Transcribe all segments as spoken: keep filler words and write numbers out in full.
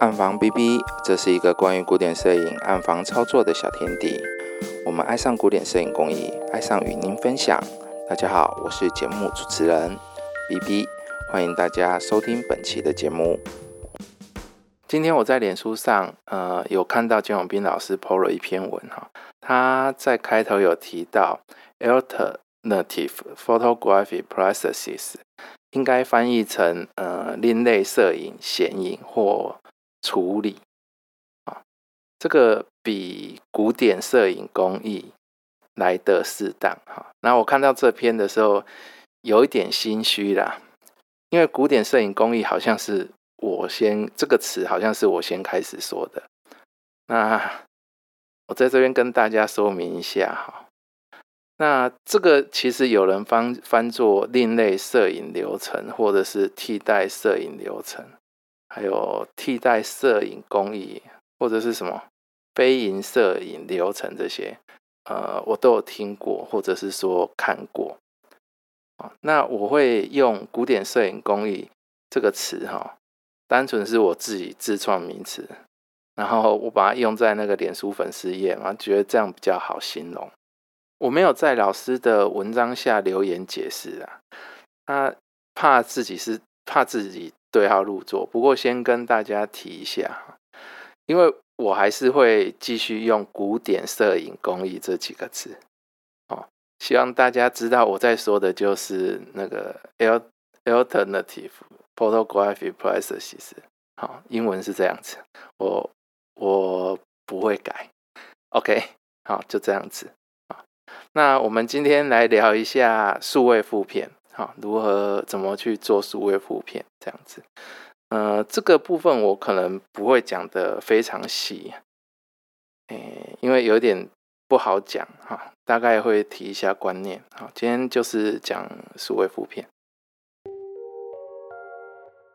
暗房 B B， 这是一个关于古典摄影暗房操作的小天地。我们爱上古典摄影工艺，爱上与您分享。大家好，我是节目主持人 B B， 欢迎大家收听本期的节目。今天我在脸书上呃，有看到金永斌老师 po 了一篇文，他在开头有提到 Alternative Photographic Processes， 应该翻译成呃另类摄影、显影或处理。这个比古典摄影工艺来得适当。那我看到这篇的时候有一点心虚啦，因为古典摄影工艺好像是我先这个词好像是我先开始说的。那我在这边跟大家说明一下，那这个其实有人翻翻作另类摄影流程，或者是替代摄影流程，还有替代摄影工艺，或者是什么非影摄影流程，这些呃，我都有听过或者是说看过。那我会用古典摄影工艺这个词哈，单纯是我自己自创名词，然后我把它用在那个脸书粉丝页，然后觉得这样比较好形容。我没有在老师的文章下留言解释啊，他怕自己是怕自己对号入座。不过先跟大家提一下，因为我还是会继续用古典摄影工艺这几个字，哦，希望大家知道我在说的就是那个 Alternative Photography Processes， 好，英文是这样子，我我不会改 OK， 好，就这样子。那我们今天来聊一下数位负片，好，如何怎么去做数位负片这样子。呃，这个部分我可能不会讲得非常细，欸，因为有点不好讲，大概会提一下观念。好，今天就是讲数位负片。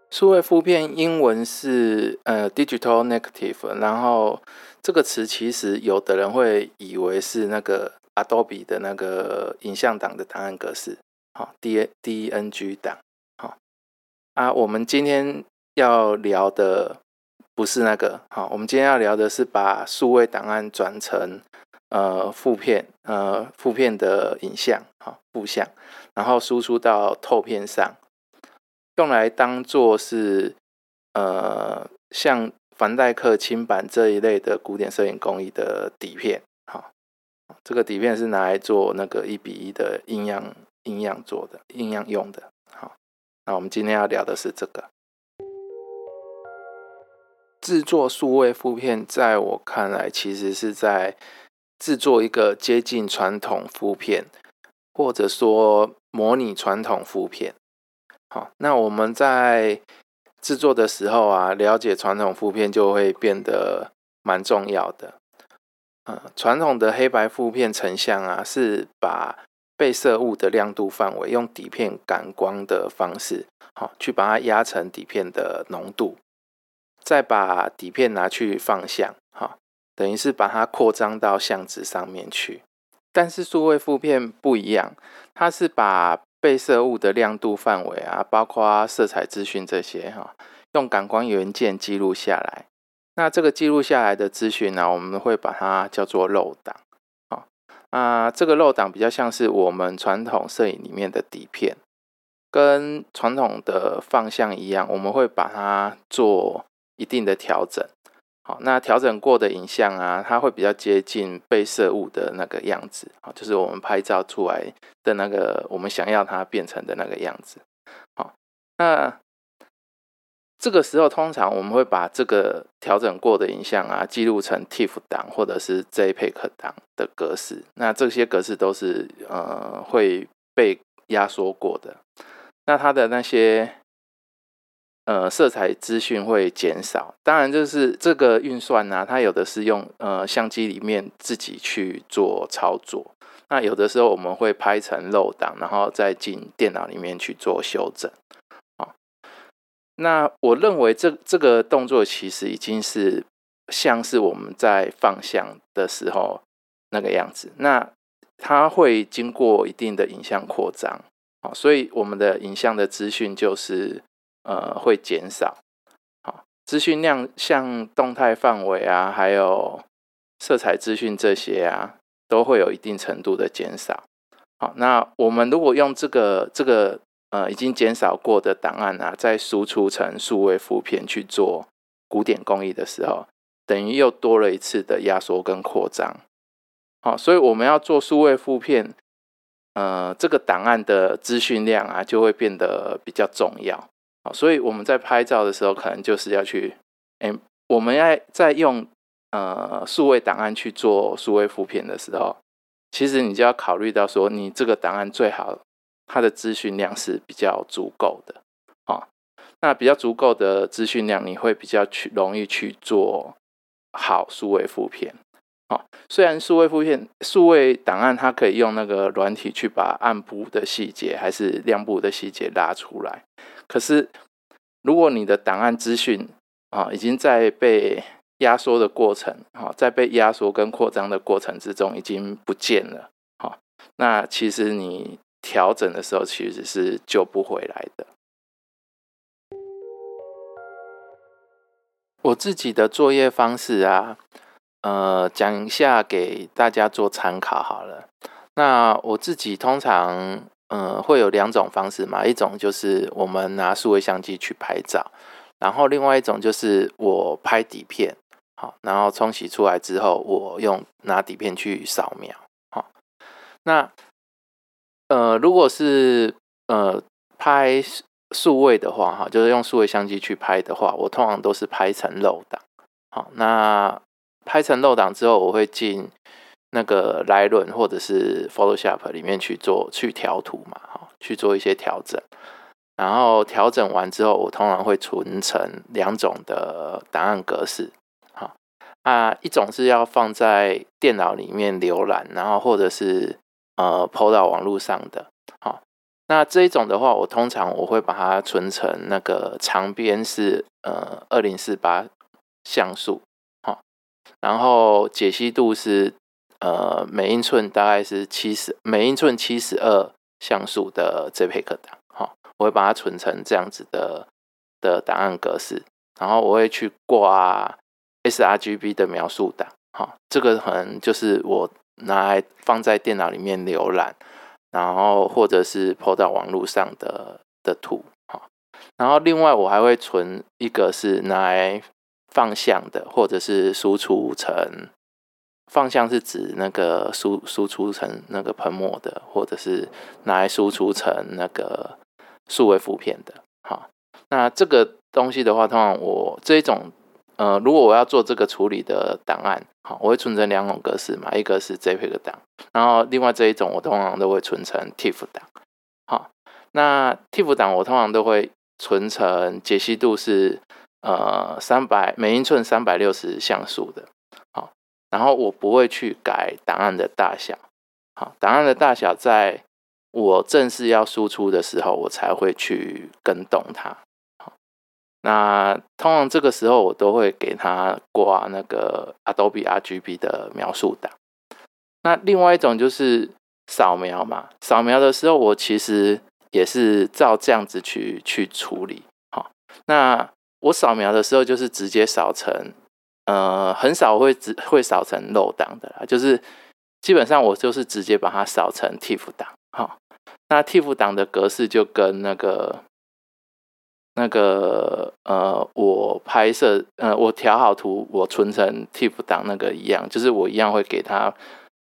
数位负片英文是呃 Digital Negative， 然后这个词其实有的人会以为是那个 Adobe 的那个影像档的档案格式，好， D N G 档。好啊，我们今天要聊的不是那个，好，我们今天要聊的是把数位档案转成呃负片呃负片的影像，好，负像，然后输出到透片上。用来当作是呃像凡戴克清版这一类的古典摄影工艺的底片，好，这个底片是拿来做那个一比一的印样印样做的印样用的。好，那我们今天要聊的是这个制作数位负片，在我看来其实是在制作一个接近传统负片，或者说模拟传统负片。好，那我们在制作的时候啊，了解传统负片就会变得蛮重要的。呃、传统的黑白负片成像啊，是把被摄物的亮度范围用底片感光的方式，好，去把它压成底片的浓度，再把底片拿去放像，好，等于是把它扩张到相纸上面去。但是数位负片不一样，它是把被摄物的亮度范围啊，包括色彩资讯这些，哦，用感光元件记录下来。那这个记录下来的资讯呢，我们会把它叫做漏档。哦啊，这个漏档比较像是我们传统摄影里面的底片，跟传统的放像一样，我们会把它做一定的调整。好，那调整过的影像啊，它会比较接近被摄物的那个样子，就是我们拍照出来的那个我们想要它变成的那个样子。好，那这个时候通常我们会把这个调整过的影像啊记录成 TIFF 档或者是 JPEG 档的格式，那这些格式都是呃会被压缩过的，那它的那些呃，色彩资讯会减少。当然就是这个运算啊，它有的是用呃相机里面自己去做操作，那有的时候我们会拍成漏档，然后再进电脑里面去做修整。哦，那我认为这这个动作其实已经是像是我们在放像的时候那个样子，那它会经过一定的影像扩张，哦，所以我们的影像的资讯就是呃，会减少。好，资讯量像动态范围啊，还有色彩资讯这些啊，都会有一定程度的减少。好，那我们如果用这个这个呃已经减少过的档案啊，再输出成数位负片去做古典工艺的时候，等于又多了一次的压缩跟扩张。好，所以我们要做数位负片，呃，这个档案的资讯量啊，就会变得比较重要。好，所以我们在拍照的时候，可能就是要去，欸、我们要在用呃数位档案去做数位负片的时候，其实你就要考虑到说，你这个档案最好它的资讯量是比较足够的。好，那比较足够的资讯量，你会比较去容易去做好数位负片。哦、虽然数位复片数位档案它可以用那个软体去把暗部的细节还是亮部的细节拉出来，可是如果你的档案资讯、哦、已经在被压缩的过程、哦、在被压缩跟扩张的过程之中已经不见了、哦、那其实你调整的时候其实是救不回来的。我自己的作业方式啊，呃，讲一下给大家做参考好了。那我自己通常，呃，会有两种方式嘛，一种就是我们拿数位相机去拍照，然后另外一种就是我拍底片，好，然后冲洗出来之后，我用拿底片去扫描，好。那，呃，如果是呃拍数位的话，哈，就是用数位相机去拍的话，我通常都是拍成漏档，好，那。拍成漏档之后，我会进那个 Lightroom 或者是 Photoshop 里面去做去调图嘛，去做一些调整。然后调整完之后，我通常会存成两种的档案格式。好，啊，一种是要放在电脑里面浏览，然后或者是呃 P O 到网络上的。好，那这一种的话，我通常我会把它存成那个长边是呃二零四八像素。然后解析度是呃每英寸大概是七十每英寸七十二像素的 JPEG 档、哦、我会把它存成这样子的的档案格式，然后我会去挂 sRGB 的描述档、哦、这个可能就是我拿来放在电脑里面浏览，然后或者是 P O 到网络上的的图、哦、然后另外我还会存一个是拿来放向的，或者是输出成放向是指那个输输出成那个喷墨的，或者是拿来输出成那个数位负片的。好，那这个东西的话，通常我这一种呃，如果我要做这个处理的档案，好，我会存成两种格式嘛，一个是 JPEG 档，然后另外这一种我通常都会存成 TIFF 档。好，那 TIFF 档我通常都会存成解析度是。呃，三百每英寸三百六十像素的，好，然后我不会去改档案的大小，好，档案的大小在我正式要输出的时候，我才会去跟动它，好，那通常这个时候我都会给它挂那个 Adobe R G B 的描述档。那另外一种就是扫描嘛，扫描的时候我其实也是照这样子去去处理，好，那。我扫描的时候就是直接扫成呃很少会只会扫成漏档的啦，就是基本上我就是直接把它扫成 TIFF 档、哦、那 TIFF 档的格式就跟那个那个呃我拍摄呃我调好图我存成 TIFF 档那个一样，就是我一样会给它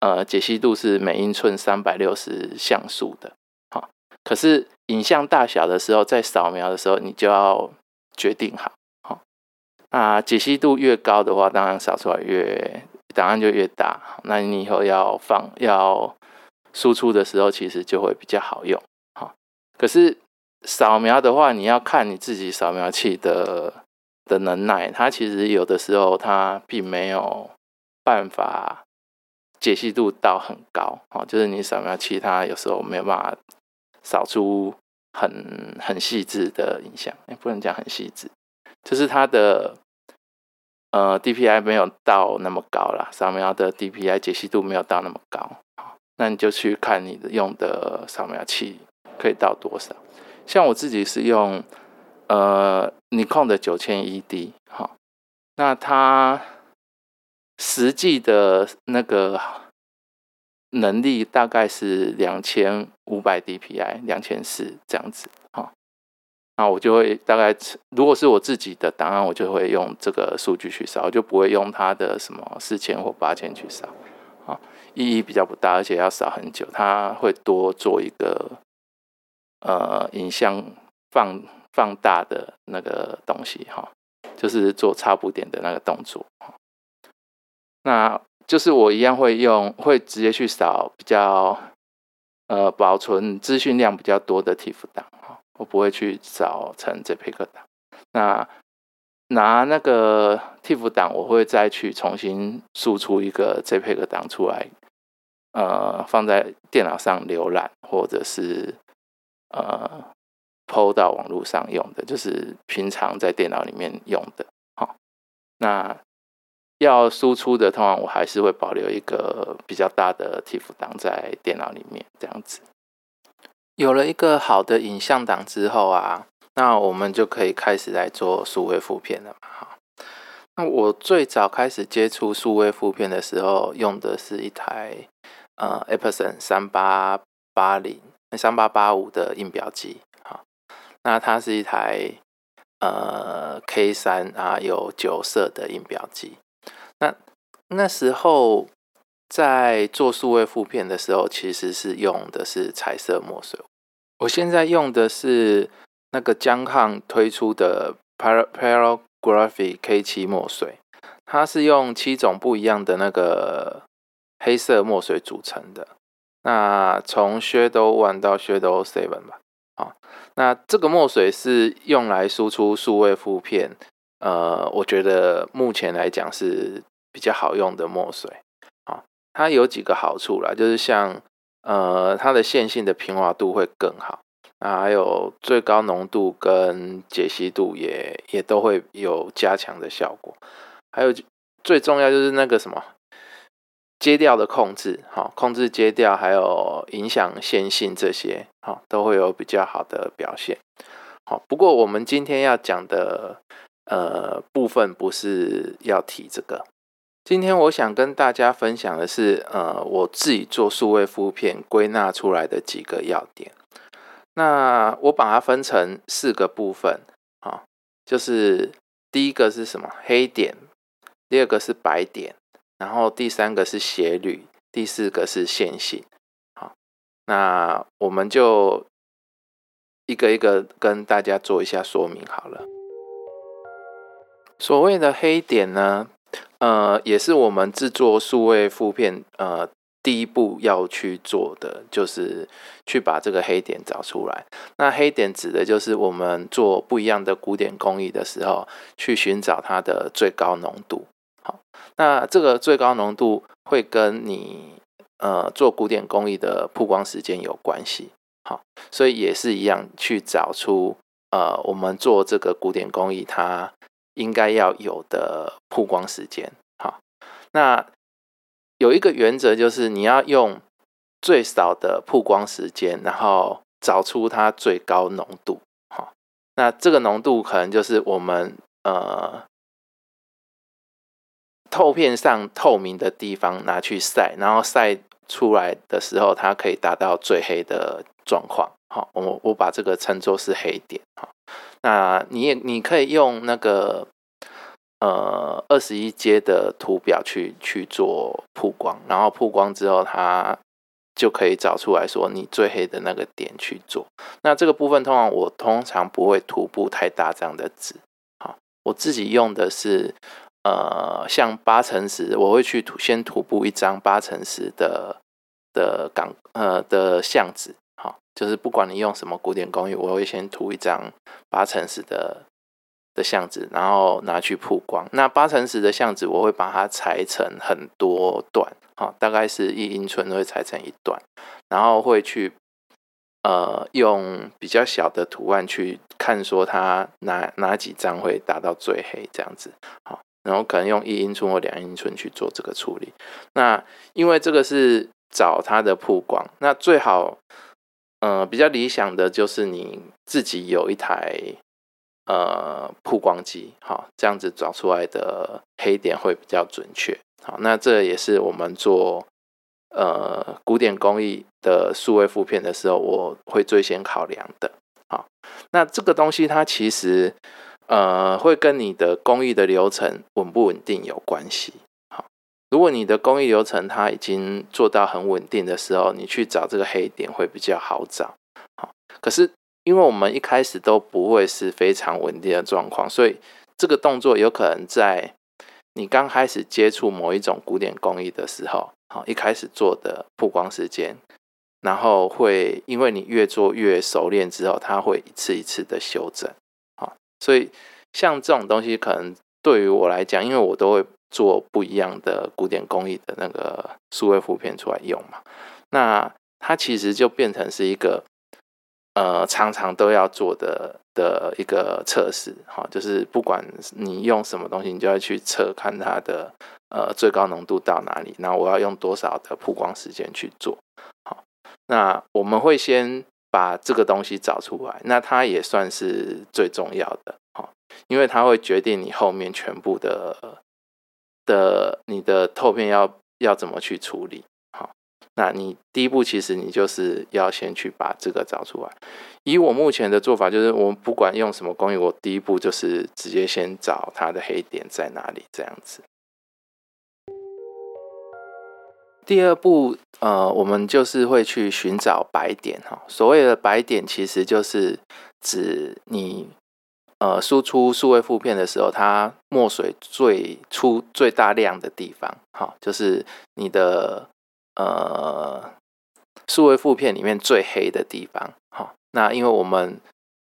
呃解析度是每英寸三百六十像素的、哦、可是影像大小的时候，在扫描的时候你就要决定好，好，那解析度越高的话，当然扫出来越档案就越大。那你以后要放要输出的时候，其实就会比较好用。好，可是扫描的话，你要看你自己扫描器的的能耐，它其实有的时候它并没有办法解析度到很高。好，就是你扫描器它有时候没有办法扫出。很很细致的影像，欸、不能讲很细致，就是它的呃 D P I 没有到那么高啦，扫描的 D P I 解析度没有到那么高，那你就去看你的用的扫描器可以到多少。像我自己是用呃 Nikon 的 九千 E D 好，那它实际的那个能力大概是 两千五百 D P I 两千四这样子。好，那我就会大概，如果是我自己的档案，我就会用这个数据去扫，我就不会用它的什么四千或八千去扫，意义比较不大，而且要扫很久。它会多做一个呃影像放放大的那个东西，就是做擦补点的那个动作。那就是我一样会用，会直接去扫比较呃保存资讯量比较多的 T I F F 档，我不会去扫成 JPEG 档。那拿那个 T I F F 档，我会再去重新输出一个 JPEG 档出来，呃，放在电脑上浏览，或者是呃 P O 到网络上用的，就是平常在电脑里面用的。好，那要输出的，通常我还是会保留一个比较大的 T I F F 档在电脑里面，这样子。有了一个好的影像档之后啊，那我们就可以开始来做数位复片了嘛。那我最早开始接触数位复片的时候，用的是一台呃 Epson 三八八零 三八八五的印表机。那它是一台呃 K 三 啊，有九色的印表机。那那时候在做数位复片的时候，其实是用的是彩色墨水。我现在用的是那个Jon Cone推出的 Pyrography K 七 墨水，它是用七种不一样的那个黑色墨水组成的。那从 Shadow One 到 Shadow Seven 吧，好，那这个墨水是用来输出数位复片，呃，我觉得目前来讲是比较好用的墨水。好，它有几个好处啦，就是像呃，它的线性的平滑度会更好。啊，还有最高浓度跟解析度也也都会有加强的效果。还有最重要就是那个什么阶调的控制，好，控制阶调还有影响线性这些，好，都会有比较好的表现。好，不过我们今天要讲的呃部分不是要提这个。今天我想跟大家分享的是呃我自己做数位复片归纳出来的几个要点。那我把它分成四个部分，哦，就是第一个是什么？黑点，第二个是白点，然后第三个是斜率，第四个是线性。好，那我们就一个一个跟大家做一下说明好了。所谓的黑点呢，呃，也是我们制作数位复片，呃。第一步要去做的就是去把这个黑点找出来。那黑点指的就是我们做不一样的古典工艺的时候，去寻找它的最高浓度。好，那这个最高浓度会跟你呃做古典工艺的曝光时间有关系。好，所以也是一样去找出呃我们做这个古典工艺它应该要有的曝光时间。好，那有一个原则就是你要用最少的曝光时间，然后找出它最高浓度。好，那这个浓度可能就是我们呃透片上透明的地方拿去晒，然后晒出来的时候它可以达到最黑的状况。好，我我把这个称作是黑点。好，那你也你可以用那个呃 ,二十一阶的图表去去做曝光，然后曝光之后它就可以找出来说你最黑的那个点去做。那这个部分通常我通常不会徒步太大张的纸。好，我自己用的是呃像 八乘十, 我会去先徒步一张 八乘十 的的港呃的相纸。好，就是不管你用什么古典工艺，我会先徒一张 八乘十 的的相纸，然后拿去曝光。那 八乘十 的相纸我会把它裁成很多段，好，大概是一英寸会裁成一段，然后会去呃用比较小的图案去看说它 哪, 哪几张会达到最黑这样子。好，然后可能用一英寸或两英寸去做这个处理。那因为这个是找它的曝光，那最好呃比较理想的就是你自己有一台呃曝光机，好，这样子找出来的黑点会比较准确。好，那这也是我们做呃古典工艺的数位负片的时候，我会最先考量的。好，那这个东西它其实呃会跟你的工艺的流程稳不稳定有关系。好，如果你的工艺流程它已经做到很稳定的时候，你去找这个黑点会比较好找。好，可是因为我们一开始都不会是非常稳定的状况，所以这个动作有可能在你刚开始接触某一种古典工艺的时候，一开始做的曝光时间，然后会因为你越做越熟练之后，它会一次一次的修正。所以像这种东西可能对于我来讲，因为我都会做不一样的古典工艺的那个数位负片出来用嘛，那它其实就变成是一个呃，常常都要做 的, 的一个测试、哦、就是不管你用什么东西，你就要去测看它的、呃、最高浓度到哪里，然后我要用多少的曝光时间去做、哦、那我们会先把这个东西找出来，那它也算是最重要的、哦、因为它会决定你后面全部的的你的透片 要, 要怎么去处理。那你第一步其实你就是要先去把这个找出来。以我目前的做法，就是我不管用什么工艺，我第一步就是直接先找它的黑点在哪里这样子。第二步呃，我们就是会去寻找白点。所谓的白点其实就是指你呃输出数位负片的时候，它墨水最出最大量的地方，就是你的呃，数位负片里面最黑的地方、哦、那因为我们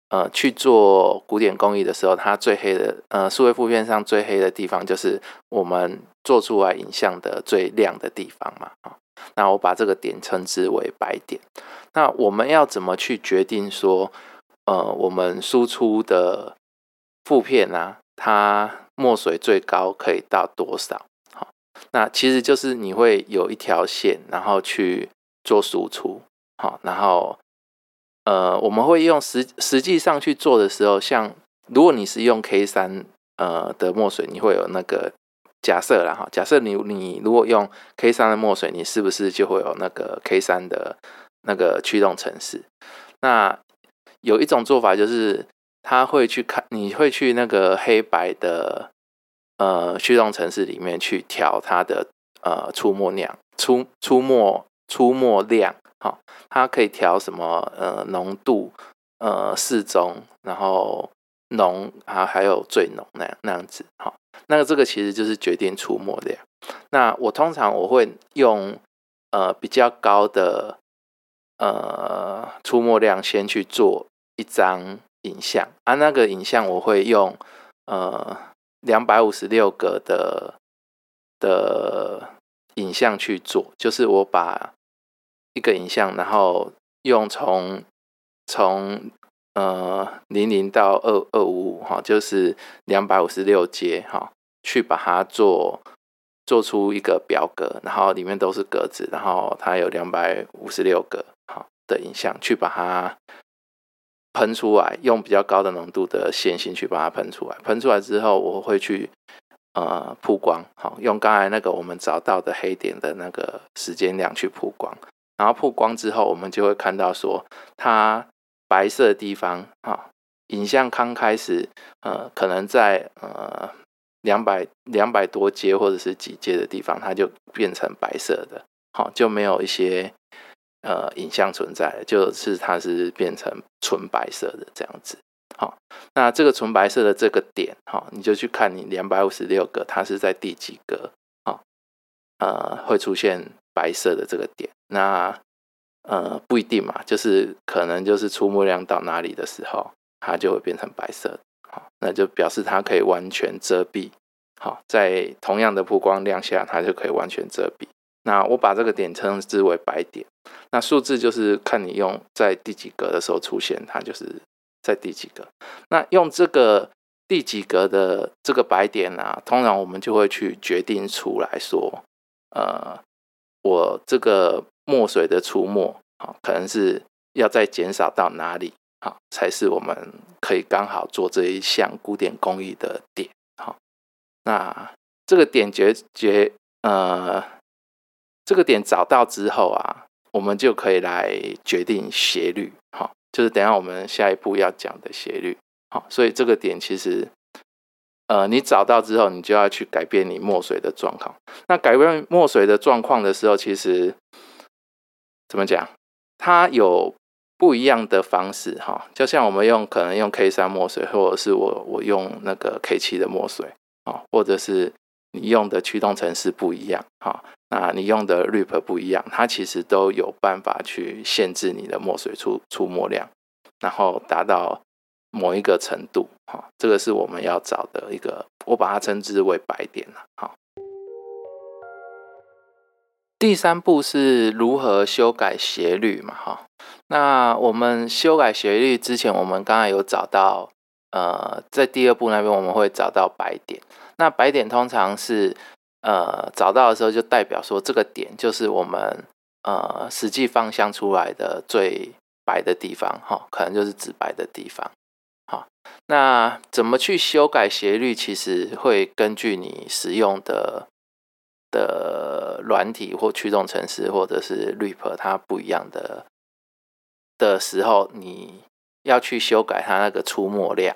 呃去做古典工艺的时候，它最黑的呃数位负片上最黑的地方，就是我们做出来影像的最亮的地方嘛、哦、那我把这个点称之为白点。那我们要怎么去决定说呃我们输出的负片啊，它墨水最高可以到多少？那其实就是你会有一条线，然后去做输出，好，然后呃，我们会用实实际上去做的时候，像如果你是用 K 三 呃的墨水，你会有那个假设啦，假设你你如果用 K 三 的墨水，你是不是就会有那个 K 三 的那个驱动程式？那有一种做法就是，它会去看，你会去那个黑白的。呃，驱动程式里面去调它的呃出墨量、出出墨出墨量，好、哦，它可以调什么呃浓度、呃适中，然后浓啊，还有最浓那样那样子，好、哦，那个这个其实就是决定出墨量。那我通常我会用呃比较高的呃出墨量先去做一张影像啊，那个影像我会用呃。两百五十六格的的影像去做，就是我把一个影像，然后用从从呃零到二百五十五、哦、就是两百五十六阶、哦、去把它做做出一个表格，然后里面都是格子，然后它有两百五十六格、哦、的影像，去把它喷出来，用比较高的浓度的线性去把它喷出来。喷出来之后，我会去呃曝光，好，用刚才那个我们找到的黑点的那个时间量去曝光。然后曝光之后，我们就会看到说，它白色的地方，好，影像刚开始呃可能在呃两百两百多阶或者是几阶的地方，它就变成白色的，好，就没有一些。呃，影像存在的就是它是变成纯白色的这样子。好，那这个纯白色的这个点，好，你就去看你两百五十六个，它是在第几个？好，呃，会出现白色的这个点。那呃，不一定嘛，就是可能就是出墨量到哪里的时候，它就会变成白色的。好，那就表示它可以完全遮蔽。好，在同样的曝光量下，它就可以完全遮蔽。那我把这个点称之为白点。那数字就是看你用在第几格的时候出现，它就是在第几格。那用这个第几格的这个白点啊，通常我们就会去决定出来说，呃，我这个墨水的出墨、哦、可能是要再减少到哪里，好，才是我们可以刚好做这一项古典工艺的点。好，那这个点决决呃，这个点找到之后啊，我们就可以来决定斜率。好，就是等一下我们下一步要讲的斜率。好，所以这个点其实呃，你找到之后，你就要去改变你墨水的状况。那改变墨水的状况的时候，其实怎么讲？它有不一样的方式哈，就像我们用可能用 K 三 墨水，或者是我我用那个 K 七 的墨水，或者是你用的驱动程式不一样，那你用的 R I P 不一样，它其实都有办法去限制你的墨水 出, 出墨量，然后达到某一个程度。这个是我们要找的一个，我把它称之为白点。第三步是如何修改斜率嘛，那我们修改斜率之前，我们刚才有找到呃，在第二步那边我们会找到白点。那白点通常是呃找到的时候，就代表说这个点就是我们呃实际放相出来的最白的地方，哦，可能就是紫白的地方。好，那怎么去修改斜率，其实会根据你使用的的软体或驱动程式或者是 R I P 它不一样的的时候，你要去修改它那个出墨量，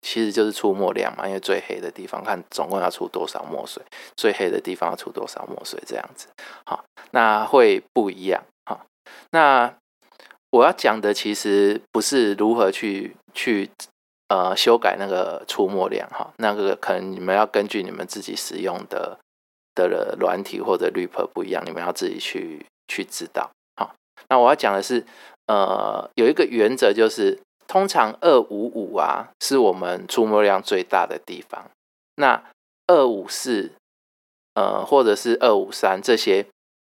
其实就是出墨量嘛，因为最黑的地方看总共要出多少墨水，最黑的地方要出多少墨水，这样子。好，那会不一样。好，那我要讲的其实不是如何去去呃修改那个出墨量，那个可能你们要根据你们自己使用的的软体或者 R I P 不一样，你们要自己去去知道。好，那我要讲的是呃，有一个原则，就是通常二五五啊是我们出墨量最大的地方，那二五四呃或者是二五三这些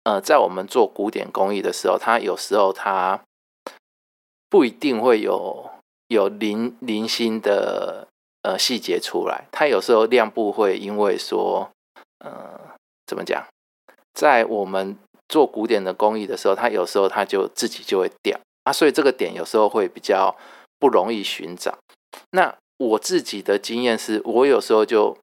呃，在我们做古典工艺的时候，它有时候它不一定会有有零零星的呃细节出来，它有时候量不会因为说呃怎么讲，在我们做古典的工艺的时候，它有时候它就自己就会掉啊，所以这个点有时候会比较不容易寻找。那我自己的经验是，我有时候就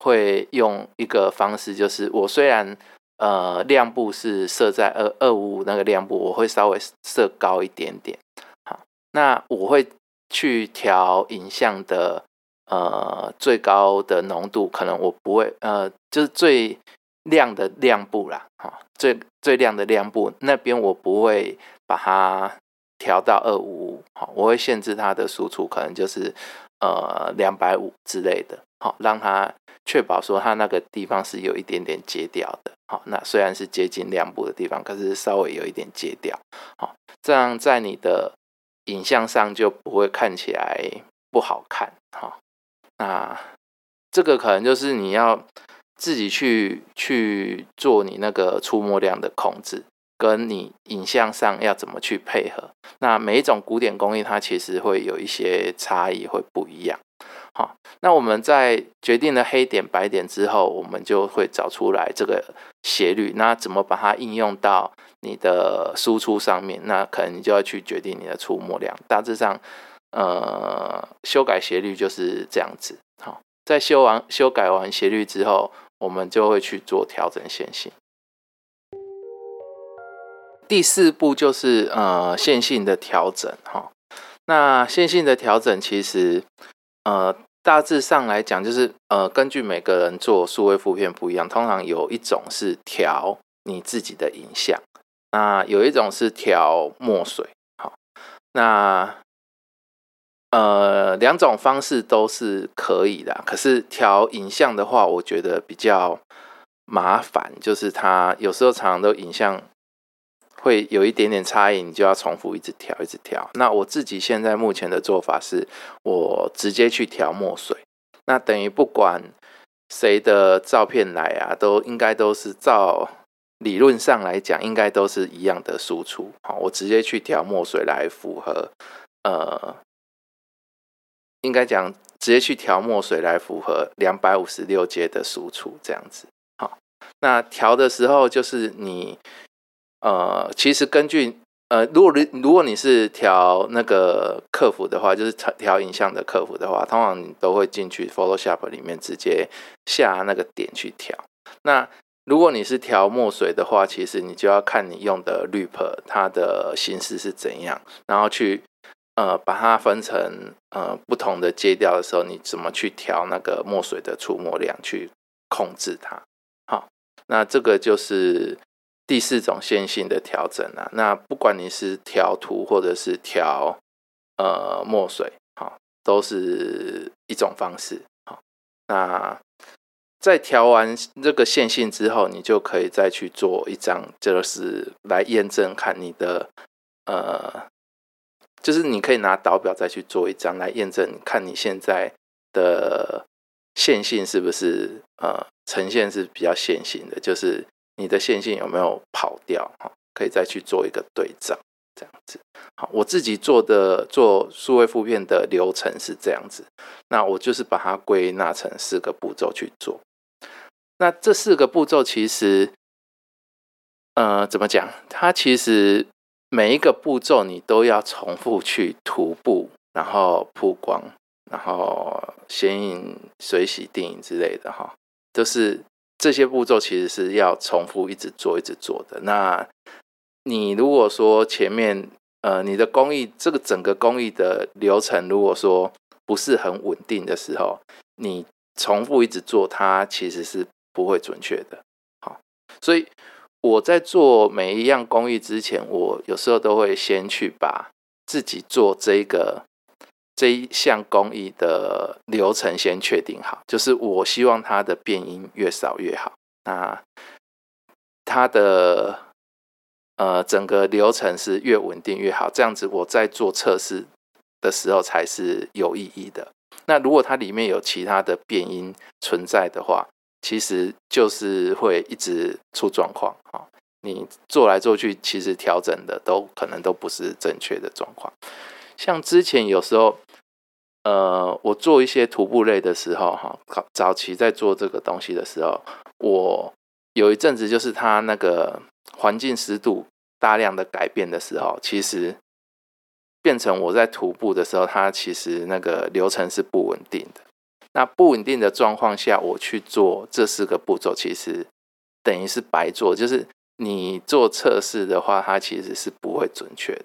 会用一个方式，就是我虽然呃亮部是设在二五五那个亮部，我会稍微设高一点点。好，那我会去调影像的呃最高的浓度，可能我不会呃就是最亮的亮部啦，最最亮的亮部那边我不会把它调到二五五，我会限制它的输出，可能就是呃两百五之类的，让它确保说它那个地方是有一点点截掉的。那虽然是接近亮部的地方，可是稍微有一点截掉，这样在你的影像上就不会看起来不好看。那这个可能就是你要自己去去做你那个出墨量的控制，跟你影像上要怎么去配合。那每一种古典工艺它其实会有一些差异，会不一样。好，那我们在决定了黑点白点之后，我们就会找出来这个斜率，那怎么把它应用到你的输出上面，那可能你就要去决定你的出墨量。大致上呃，修改斜率就是这样子。好，在修完修改完斜率之后，我们就会去做调整线性。第四步就是呃线性的调整。哦，那线性的调整其实呃大致上来讲，就是呃根据每个人做数位复片不一样，通常有一种是调你自己的影像，那有一种是调墨水。好，那呃，两种方式都是可以的，可是调影像的话，我觉得比较麻烦，就是它有时候常常都影像会有一点点差异，你就要重复一直调一直调。那我自己现在目前的做法是，我直接去调墨水，那等于不管谁的照片来啊，都应该都是照理论上来讲，应该都是一样的输出。好，我直接去调墨水来符合呃。应该讲直接去调墨水来符合两百五十六阶的输出，这样子。好，那调的时候就是你呃，其实根据呃，如果如果你是调那个客服的话，就是调影像的客服的话，通常你都会进去 Photoshop 里面直接下那个点去调。那如果你是调墨水的话，其实你就要看你用的 R I P 它的形式是怎样，然后去呃把它分成呃不同的阶调的时候，你怎么去调那个墨水的出墨量去控制它。好，那这个就是第四种线性的调整啊，那不管你是调图或者是调呃墨水，好，都是一种方式。好，那在调完这个线性之后，你就可以再去做一张，就是来验证看你的呃，就是你可以拿导表再去做一张来验证，看你现在的线性是不是呃呈现是比较线性的，就是你的线性有没有跑掉，可以再去做一个对照，这样子。好，我自己做的做数位复片的流程是这样子，那我就是把它归纳成四个步骤去做。那这四个步骤其实呃，怎么讲，它其实每一个步骤你都要重复去涂布，然后曝光，然后显影、水洗、定影之类的，就是这些步骤其实是要重复一直做一直做的。那你如果说前面呃你的工艺，这个整个工艺的流程如果说不是很稳定的时候，你重复一直做它其实是不会准确的。好，所以我在做每一样工艺之前，我有时候都会先去把自己做这个这一项工艺的流程先确定好，就是我希望它的变音越少越好，那它的呃整个流程是越稳定越好，这样子我在做测试的时候才是有意义的。那如果它里面有其他的变音存在的话，其实就是会一直出状况，哦，你做来做去其实调整的都可能都不是正确的状况。像之前有时候呃，我做一些徒步类的时候，早期在做这个东西的时候，我有一阵子就是它那个环境湿度大量的改变的时候，其实变成我在徒步的时候，它其实那个流程是不稳定的。那不稳定的状况下，我去做这四个步骤，其实等于是白做，就是你做测试的话，它其实是不会准确的。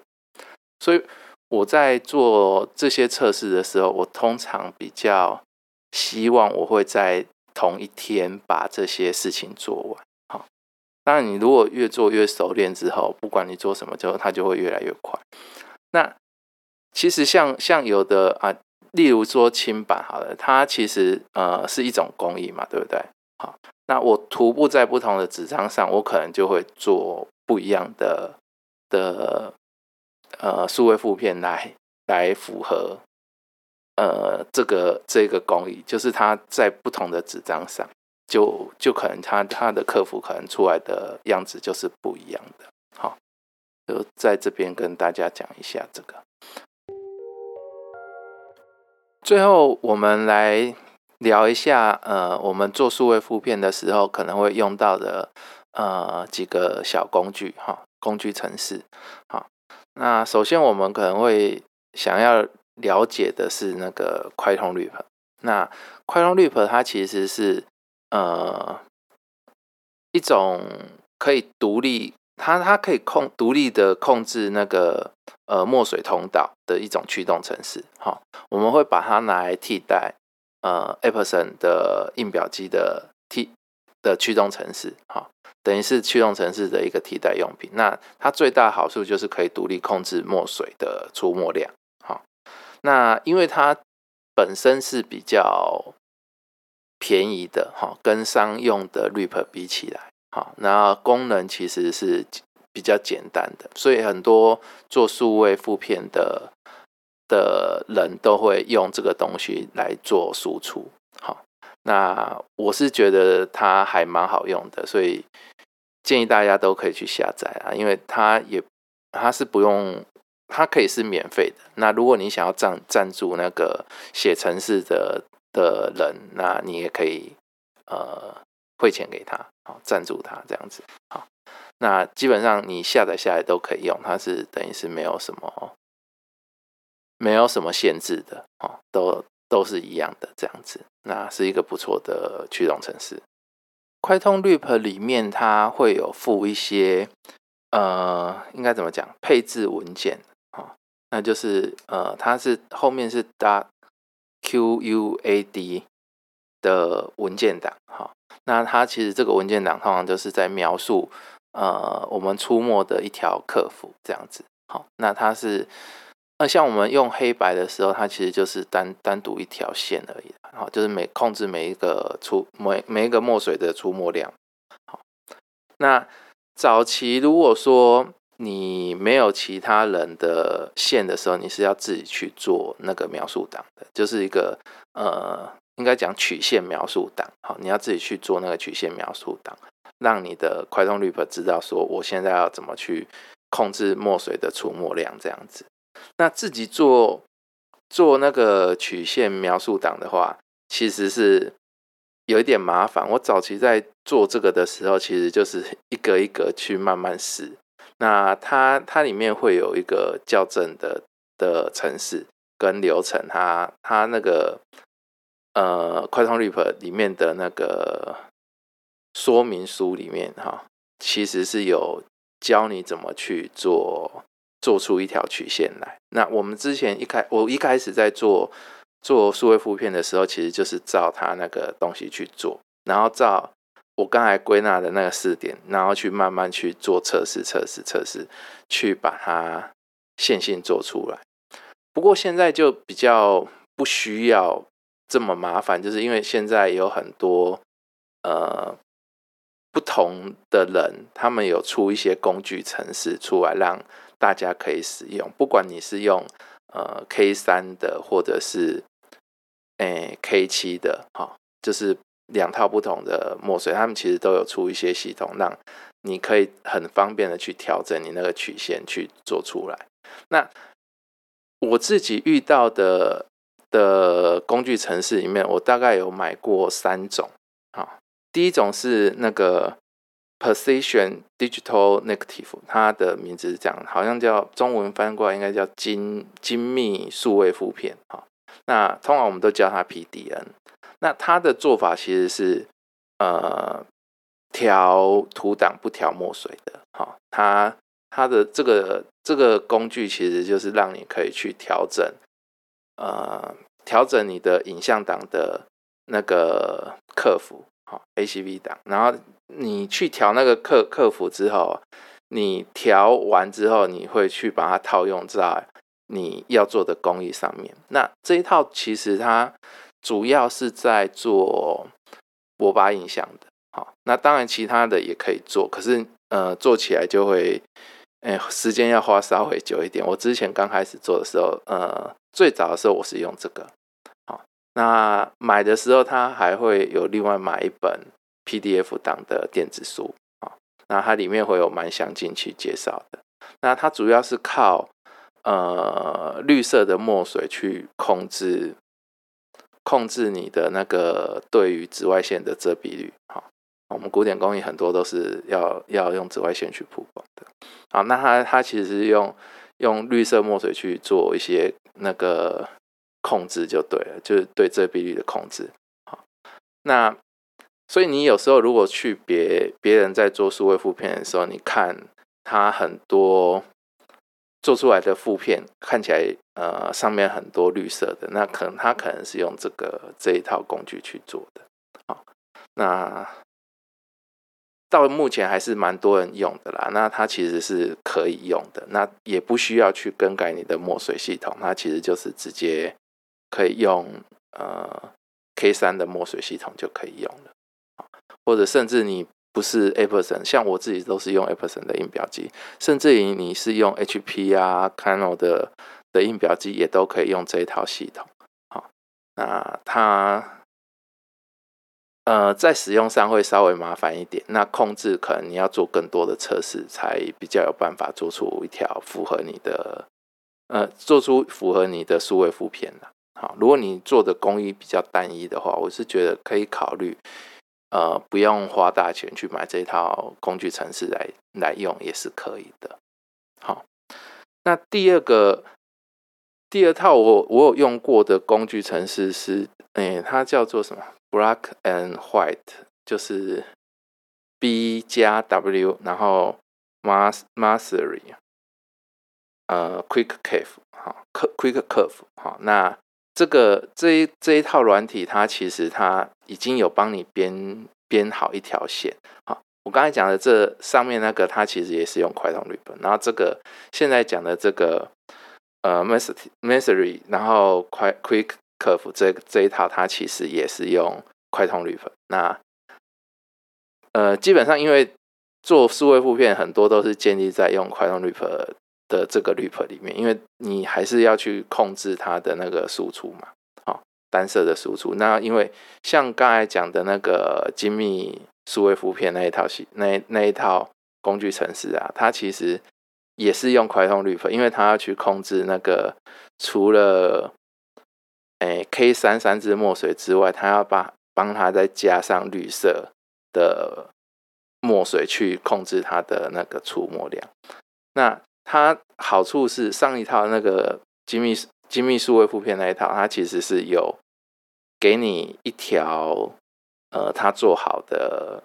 所以我在做这些测试的时候，我通常比较希望我会在同一天把这些事情做完。好，当然你如果越做越熟练之后，不管你做什么就它就会越来越快。那其实像像有的啊，例如说清版好了，它其实呃是一种工艺嘛，对不对？好，那我涂布在不同的纸张上，我可能就会做不一样的的。呃，数位复片来来符合呃这个这个工艺，就是它在不同的纸张上，就就可能它它的客服可能出来的样子就是不一样的。好，就在这边跟大家讲一下这个。最后，我们来聊一下呃，我们做数位复片的时候可能会用到的呃几个小工具哈，工具程式。好。那首先我们可能会想要了解的是那个QuadToneRIP。那QuadToneRIP它其实是呃一种可以独立，它它可以控独立的控制那个呃墨水通道的一种驱动程式。好，我们会把它拿来替代呃 Epson 的印表机的替的驱动程式。好。等于是驱动程式的一个替代用品。那它最大的好处就是可以独立控制墨水的出墨量。好，那因为它本身是比较便宜的，跟商用的 R I P 比起来，好，那功能其实是比较简单的，所以很多做数位复片的的人都会用这个东西来做输出。好，那我是觉得它还蛮好用的，所以建议大家都可以去下载啊，因为它也它是不用，它可以是免费的。那如果你想要赞赞助那个写程式的的人，那你也可以呃汇钱给他，好赞助他这样子。好，那基本上你下载下来都可以用，它是等于是没有什么没有什么限制的，哦，都都是一样的这样子，那是一个不错的驱动程式。QuadToneRIP 里面它会有附一些呃，应该怎么讲，配置文件，哦，那就是呃，它是后面是 .quad 的文件档，哦，那它其实这个文件档通常就是在描述呃我们出没的一条客服这样子，好，哦，那它是那像我们用黑白的时候，它其实就是单单独一条线而已，好，就是每控制每一个出 每, 每一个墨水的出墨量。好，那早期如果说你没有其他人的线的时候，你是要自己去做那个描述档的，就是一个呃，应该讲曲线描述档。好，你要自己去做那个曲线描述档，让你的QuadToneRIP知道说我现在要怎么去控制墨水的出墨量这样子。那自己做做那个曲线描述档的话，其实是有一点麻烦。我早期在做这个的时候，其实就是一格一格去慢慢试。那它它里面会有一个校正的的程式跟流程，它它那个呃QuadToneRIP里面的那个说明书里面哈，其实是有教你怎么去做。做出一条曲线来。那我们之前一开，我一开始在做做数位复片的时候，其实就是照它那个东西去做，然后照我刚才归纳的那个四点，然后去慢慢去做测试、测试、测试，去把它线性做出来。不过现在就比较不需要这么麻烦，就是因为现在有很多呃不同的人，他们有出一些工具程式出来让大家可以使用，不管你是用呃 K 三 的或者是、欸、K 七 的，哦，就是两套不同的墨水，他们其实都有出一些系统让你可以很方便的去调整你那个曲线去做出来。那我自己遇到的的工具程式里面，我大概有买过三种，哦，第一种是那个Precision Digital Negative， 它的名字是这样，好像叫中文翻过来应该叫 精, 精密数位复片，哦，那通常我们都叫它 P D N。 那它的做法其实是呃调图档不调墨水的，哦，它, 它的这个这个工具其实就是让你可以去调整呃调整你的影像档的那个客服，哦，A C V 档，然后你去调那个客客服之后，你调完之后，你会去把它套用在你要做的工艺上面。那这一套其实它主要是在做博靶影像的，好，那当然其他的也可以做，可是呃做起来就会，欸，时间要花稍微久一点。我之前刚开始做的时候，呃最早的时候我是用这个，好，那买的时候它还会有另外买一本P D F 档的电子书，那它里面会有蛮详尽去介绍的。那它主要是靠呃绿色的墨水去控制控制你的那个对于紫外线的遮蔽率，哦，我们古典工艺很多都是要要用紫外线去曝光的，好，那 它, 它其实是用用绿色墨水去做一些那个控制就对了，就是对遮蔽率的控制，好，那所以你有时候如果去别别人在做数位复片的时候，你看他很多做出来的复片看起来呃上面很多绿色的，那可能他可能是用这个这一套工具去做的，好，那到目前还是蛮多人用的啦。那它其实是可以用的，那也不需要去更改你的墨水系统，它其实就是直接可以用呃 K 三 的墨水系统就可以用了。或者甚至你不是 Epson， 像我自己都是用 Epson 的印表机，甚至于你是用 H P 啊 Canon 的的印表机也都可以用这一套系统。好，那它呃在使用上会稍微麻烦一点，那控制可能你要做更多的测试才比较有办法做出一条符合你的呃做出符合你的数位复片啦。好，如果你做的工艺比较单一的话，我是觉得可以考虑呃不用花大钱去买这套工具程式来来用也是可以的。好，那第二个第二套我我有用过的工具程式是，欸、它叫做什么 Black and White， 就是 B 加 W 然后 Mastery、呃、Quick Curve， 好 Quick Curve， 好，那这个这 一, 这一套软体它其实它已经有帮你编编好一条线。好，我刚才讲的这上面那个它其实也是用QuadToneRIP，然后这个现在讲的这个呃 Mastery 然后 Quick Curve 这, 这一套它其实也是用QuadToneRIP。那呃基本上因为做数位复片很多都是建立在用QuadToneRIP的这个 R I P 里面，因为你还是要去控制它的那个输出嘛，哦、单色的输出。那因为像刚才讲的那个精密数位复片那一套那那一套工具程式啊，它其实也是用 QuadToneRIP， 因为它要去控制那个除了、欸、K 三 三支墨水之外，它要把帮它再加上绿色的墨水去控制它的那个出墨量。那它好处是上一套那个精密精密数位复片那一套，它其实是有给你一条呃，它做好的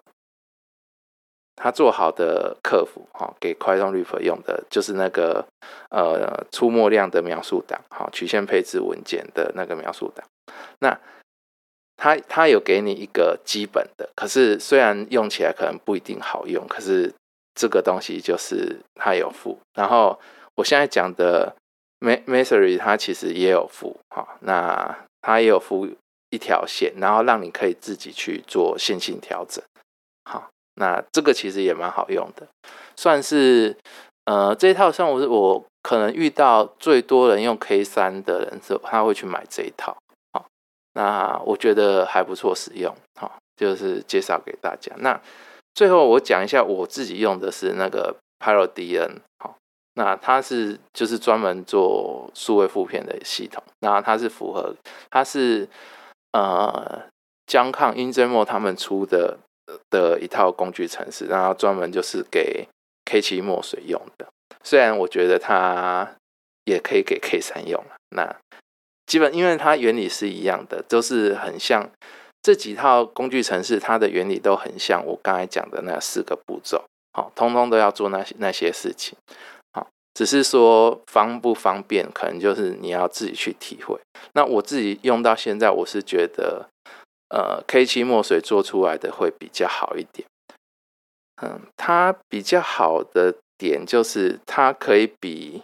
它做好的客服，哦、给QuadToneRIP用的，就是那个呃出墨量的描述档，哦、曲线配置文件的那个描述档。那 它, 它有给你一个基本的，可是虽然用起来可能不一定好用，可是这个东西就是它有附，然后我现在讲的 Mastery 它其实也有附，那它也有附一条线，然后让你可以自己去做线性调整。好，那这个其实也蛮好用的，算是呃这一套像 我, 我可能遇到最多人用 K 三 的人他会去买这一套。好，那我觉得还不错使用，好，就是介绍给大家。那最后我讲一下我自己用的是那个 PyroDN， 那它是就是专门做数位复片的系统，那它是符合它是呃 Jon Cone InkjetMall 他们出的的一套工具程式，然后专门就是给 K 七 墨水用的，虽然我觉得它也可以给 K 三 用，那基本因为它原理是一样的，都是很像这几套工具程式，它的原理都很像我刚才讲的那四个步骤，好，通通都要做那 些, 那些事情，好，只是说方不方便可能就是你要自己去体会。那我自己用到现在我是觉得呃 K 七 墨水做出来的会比较好一点，嗯，它比较好的点就是它可以比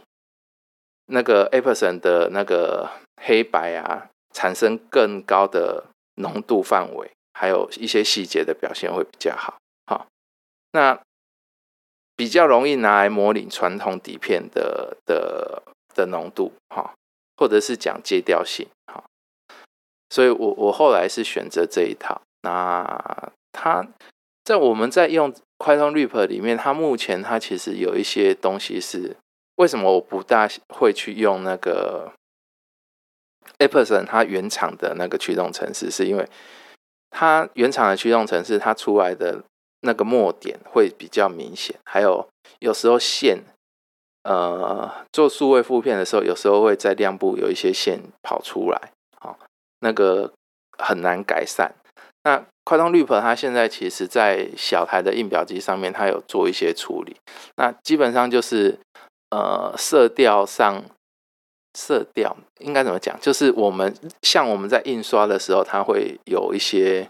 那个 Epson 的那个黑白啊产生更高的浓度范围，还有一些细节的表现会比较好。好，那比较容易拿来模拟传统底片的的的浓度，好，或者是讲阶调性，好，所以我我后来是选择这一套。那它在我们在用QuadToneRIP里面，它目前它其实有一些东西是为什么我不大会去用那个Epson 它原厂的那个驱动程式，是因为它原厂的驱动程式它出来的那个墨点会比较明显，还有有时候线呃做数位复片的时候有时候会在亮部有一些线跑出来，哦、那个很难改善。那QuadToneRIP它现在其实在小台的印表机上面它有做一些处理，那基本上就是呃色调上色调应该怎么讲，就是我们像我们在印刷的时候它会有一些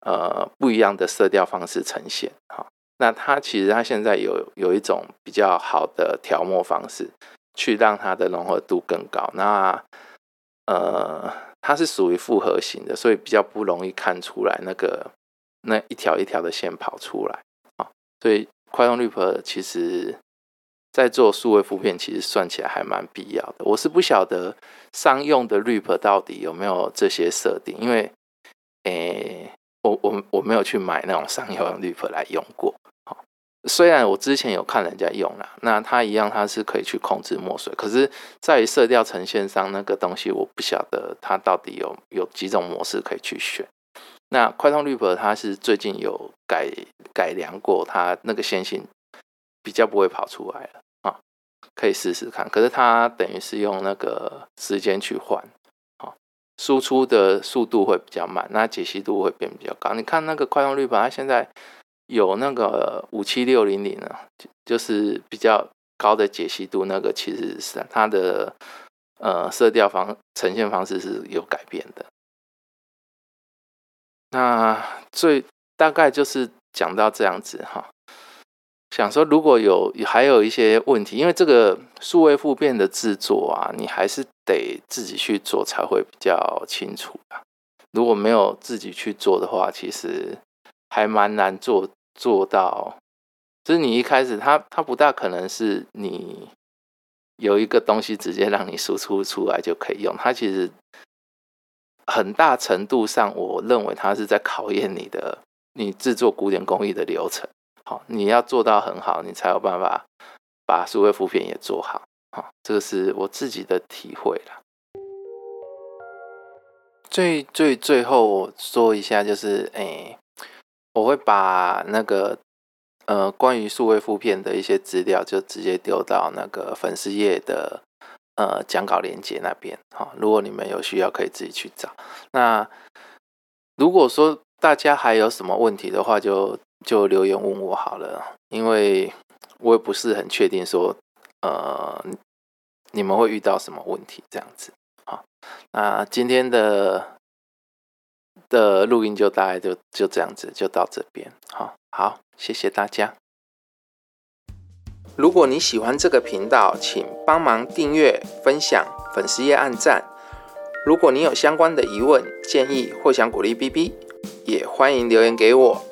呃不一样的色调方式呈现，好，那它其实它现在有有一种比较好的调墨方式去让它的融合度更高。那呃它是属于复合型的，所以比较不容易看出来那个那一条一条的线跑出来，好，所以QuadToneRIP其实在做数位复片其实算起来还蛮必要的。我是不晓得商用的 R I P 到底有没有这些设定，因为、欸、我, 我, 我没有去买那种商用的 R I P 来用过，哦、虽然我之前有看人家用啦，那它一样它是可以去控制墨水，可是在于色调呈现上那个东西我不晓得它到底有有几种模式可以去选。那QuadToneRIP它是最近有 改, 改良过，它那个线性比较不会跑出来了、啊、可以试试看。可是它等于是用那个时间去换、啊、输出的速度会比较慢，那解析度会变比较高。你看那个QuadToneRIP它现在有那个五七六零零、啊、就是比较高的解析度，那个其实是它的呃色调方呈现方式是有改变的。那最大概就是讲到这样子哈，想说如果有还有一些问题，因为这个数位复变的制作啊，你还是得自己去做才会比较清楚啊。如果没有自己去做的话，其实还蛮难做做到。就是你一开始它它不大可能是你有一个东西直接让你输出出来就可以用，它其实很大程度上我认为它是在考验你的你制作古典工艺的流程。好，你要做到很好，你才有办法把数位复片也做好。好，这个是我自己的体会啦。最最最后我说一下，就是诶、欸、我会把那个呃，关于数位复片的一些资料就直接丢到那个粉丝页的呃讲稿连结那边、哦、如果你们有需要可以自己去找。那如果说大家还有什么问题的话就就留言问我好了，因为我也不是很确定说呃你们会遇到什么问题这样子、哦、那今天的的录音就大概就就这样子，就到这边、哦、好，谢谢大家。如果你喜欢这个频道，请帮忙订阅、分享、粉丝页按赞。如果你有相关的疑问、建议或想鼓励 B B， 也欢迎留言给我。